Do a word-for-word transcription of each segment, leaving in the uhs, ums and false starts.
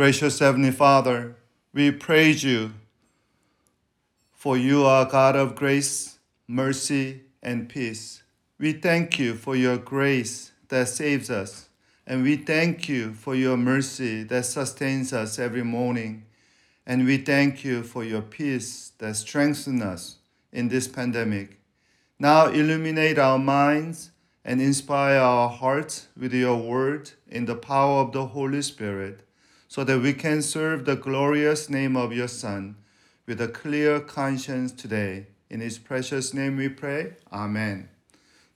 Gracious Heavenly Father, we praise you, for you are God of grace, mercy, and peace. We thank you for your grace that saves us, and we thank you for your mercy that sustains us every morning, and we thank you for your peace that strengthens us in this pandemic. Now illuminate our minds and inspire our hearts with your word in the power of the Holy Spirit, so that we can serve the glorious name of your Son with a clear conscience today. In his precious name we pray. Amen.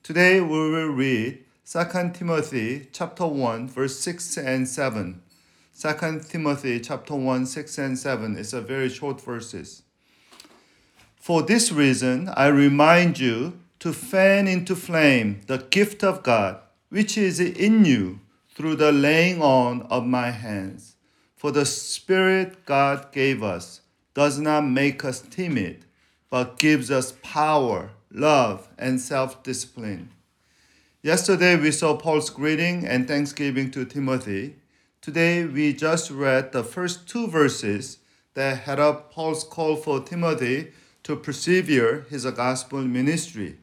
Today we will read Second Timothy chapter one, verse six and seven. Second Timothy chapter one, six and seven. It's a very short verses. For this reason, I remind you to fan into flame the gift of God, which is in you through the laying on of my hands. For the Spirit God gave us does not make us timid, but gives us power, love, and self-discipline. Yesterday, we saw Paul's greeting and thanksgiving to Timothy. Today, we just read the first two verses that head up Paul's call for Timothy to persevere his gospel ministry.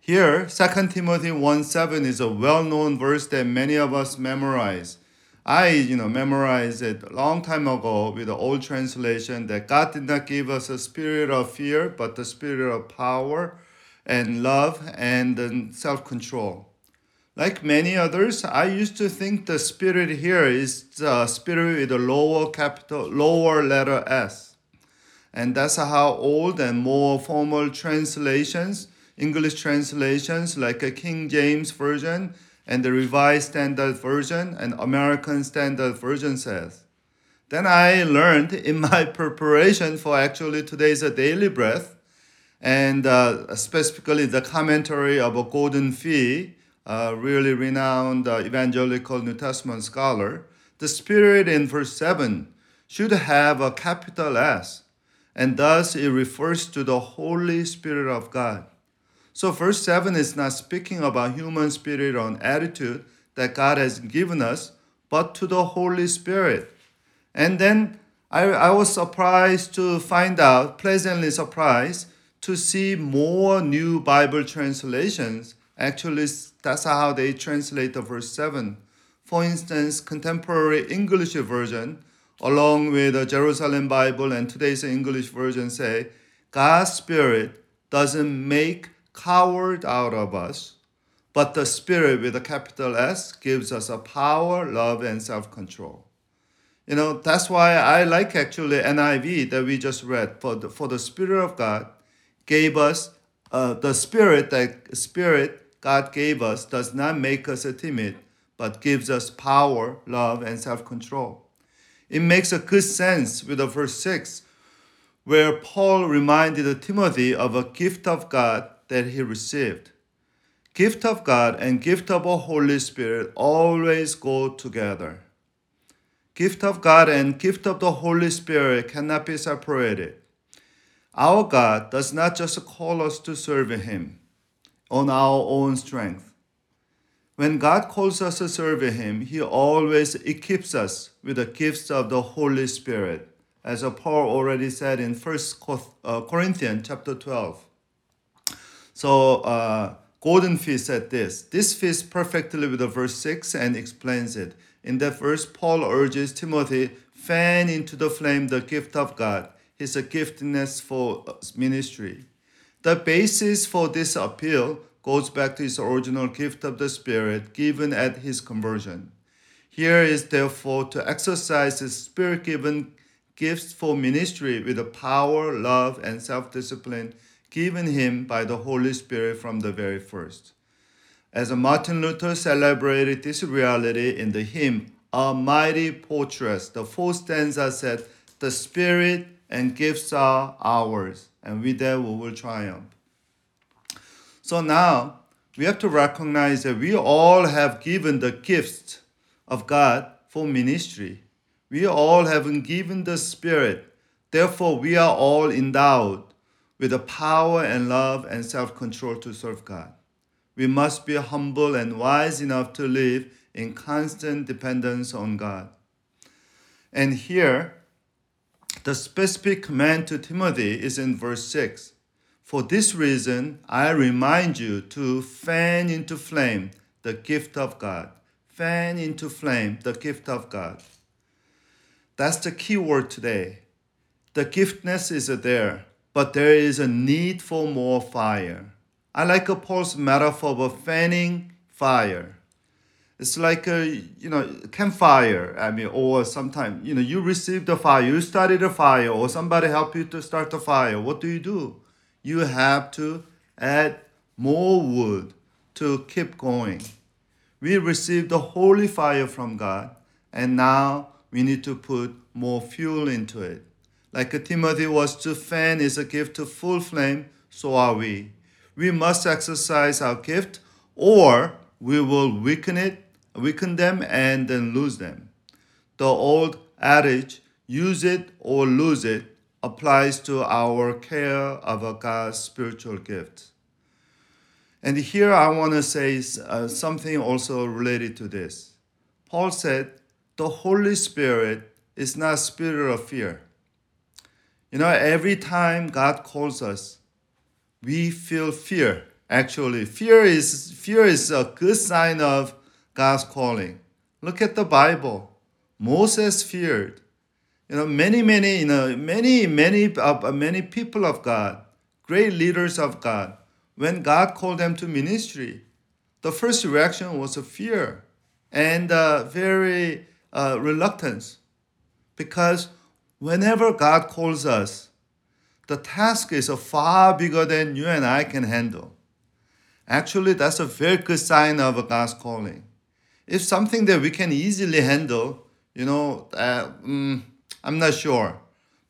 Here, Second Timothy one seven is a well-known verse that many of us memorize. I, you know, memorized it a long time ago with the old translation that God did not give us a spirit of fear, but the spirit of power and love and self-control. Like many others, I used to think the spirit here is the spirit with a lower capital, lower letter S. And that's how old and more formal translations, English translations like a King James Version, and the Revised Standard Version and American Standard Version says. Then I learned in my preparation for actually today's Daily Breath, and uh, specifically the commentary of Gordon Fee, a really renowned uh, evangelical New Testament scholar, the Spirit in verse seven should have a capital S, and thus it refers to the Holy Spirit of God. So verse seven is not speaking about human spirit or attitude that God has given us, but to the Holy Spirit. And then I, I was surprised to find out, pleasantly surprised, to see more new Bible translations. Actually, that's how they translate the verse seven. For instance, Contemporary English Version, along with the Jerusalem Bible and today's English Version say, God's Spirit doesn't make coward out of us, but the Spirit with a capital S gives us a power, love, and self-control. You know, that's why I like actually N I V that we just read. For the, for the Spirit of God gave us, uh, the Spirit that Spirit God gave us does not make us timid, but gives us power, love, and self-control. It makes a good sense with the verse six, where Paul reminded Timothy of a gift of God that he received. Gift of God and gift of the Holy Spirit always go together. Gift of God and gift of the Holy Spirit cannot be separated. Our God does not just call us to serve Him on our own strength. When God calls us to serve Him, He always equips us with the gifts of the Holy Spirit, as Paul already said in First Corinthians chapter twelve. So uh, Gordon Fee said this. This fits perfectly with the verse six and explains it. In that verse, Paul urges Timothy, fan into the flame the gift of God, his giftedness for ministry. The basis for this appeal goes back to his original gift of the Spirit given at his conversion. Here is therefore to exercise his Spirit-given gifts for ministry with the power, love, and self-discipline given him by the Holy Spirit from the very first. As Martin Luther celebrated this reality in the hymn, A Mighty Fortress, the fourth stanza said, the Spirit and gifts are ours, and with that we will triumph. So now, we have to recognize that we all have given the gifts of God for ministry. We all have been given the Spirit. Therefore, we are all endowed with the power and love and self-control to serve God. We must be humble and wise enough to live in constant dependence on God. And here, the specific command to Timothy is in verse six. For this reason, I remind you to fan into flame the gift of God. Fan into flame the gift of God. That's the key word today. The giftness is there, but there is a need for more fire. I like Paul's metaphor of fanning fire. It's like a you know campfire. I mean, or sometimes you know you receive the fire, you started the fire, or somebody helped you to start the fire. What do you do? You have to add more wood to keep going. We received the holy fire from God, and now we need to put more fuel into it. Like Timothy was to fan is a gift to full flame, so are we. We must exercise our gift, or we will weaken it, weaken them, and then lose them. The old adage, use it or lose it, applies to our care of God's spiritual gift. And here I want to say uh, something also related to this. Paul said, the Holy Spirit is not spirit of fear. You know, every time God calls us, we feel fear. Actually, fear is, fear is a good sign of God's calling. Look at the Bible. Moses feared. You know, many, many, you know, many, many, uh, many people of God, great leaders of God, when God called them to ministry, the first reaction was a fear and uh, very uh, reluctance. Because whenever God calls us, the task is uh, far bigger than you and I can handle. Actually, that's a very good sign of God's calling. If something that we can easily handle, you know, uh, mm, I'm not sure.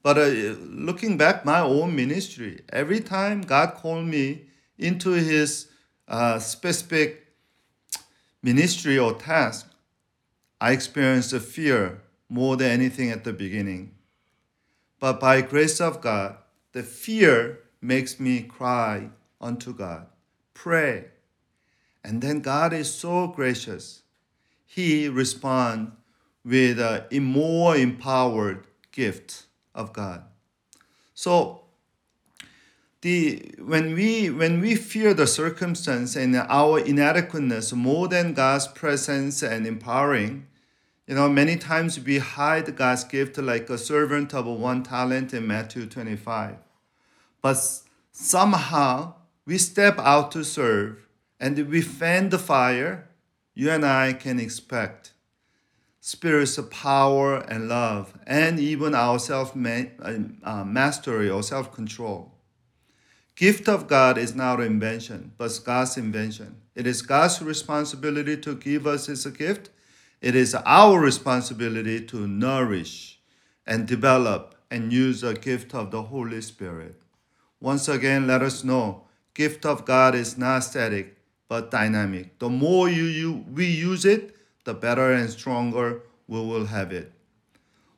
But uh, looking back my own ministry, every time God called me into his uh, specific ministry or task, I experienced a fear more than anything at the beginning. But by grace of God, the fear makes me cry unto God, pray. And then God is so gracious. He responds with a more empowered gift of God. So the when we when we fear the circumstance and our inadequateness more than God's presence and empowering, you know, many times we hide God's gift like a servant of one talent in Matthew twenty-five. But somehow we step out to serve and we fan the fire, you and I can expect spirits of power and love, and even our self-mastery or self-control. Gift of God is not an invention, but God's invention. It is God's responsibility to give us His gift. It is our responsibility to nourish and develop and use the gift of the Holy Spirit. Once again, let us know, gift of God is not static, but dynamic. The more you, you we use it, the better and stronger we will have it.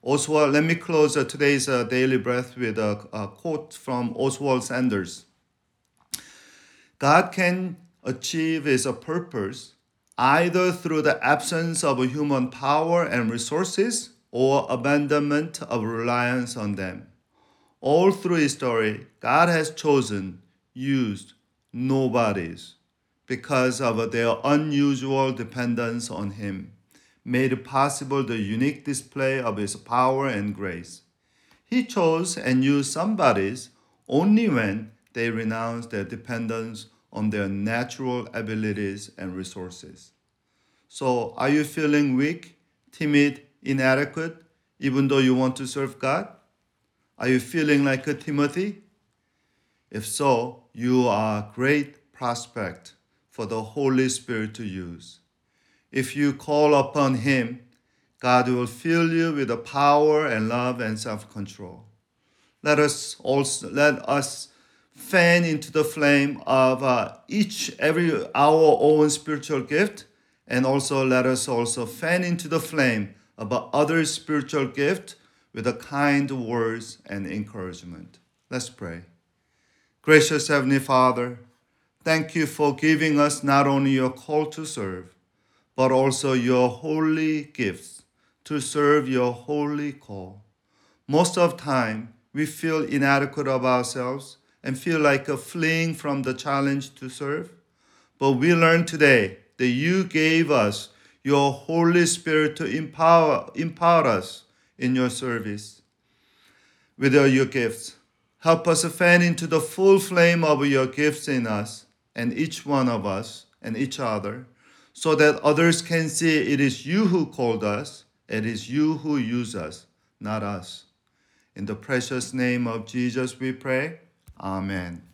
Oswald, let me close uh, today's uh, Daily Breath with a, a quote from Oswald Sanders. God can achieve his uh, purpose either through the absence of human power and resources or abandonment of reliance on them. All through his story, God has chosen, used nobodies, because of their unusual dependence on Him, made possible the unique display of His power and grace. He chose and used somebodies only when they renounced their dependence on their natural abilities and resources. So, are you feeling weak, timid, inadequate, even though you want to serve God? Are you feeling like a Timothy? If so, you are a great prospect for the Holy Spirit to use. If you call upon Him, God will fill you with the power and love and self-control. Let us also let us fan into the flame of uh, each every our own spiritual gift, and also let us also fan into the flame of other spiritual gift with the kind words and encouragement. Let's pray. Gracious Heavenly Father, thank you for giving us not only your call to serve, but also your holy gifts to serve your holy call. Most of the time, we feel inadequate of ourselves and feel like a fleeing from the challenge to serve. But we learn today that you gave us your Holy Spirit to empower, empower us in your service. With all your gifts, help us fan into the full flame of your gifts in us and each one of us and each other, so that others can see it is you who called us, it is you who use us, not us. In the precious name of Jesus we pray. Amen.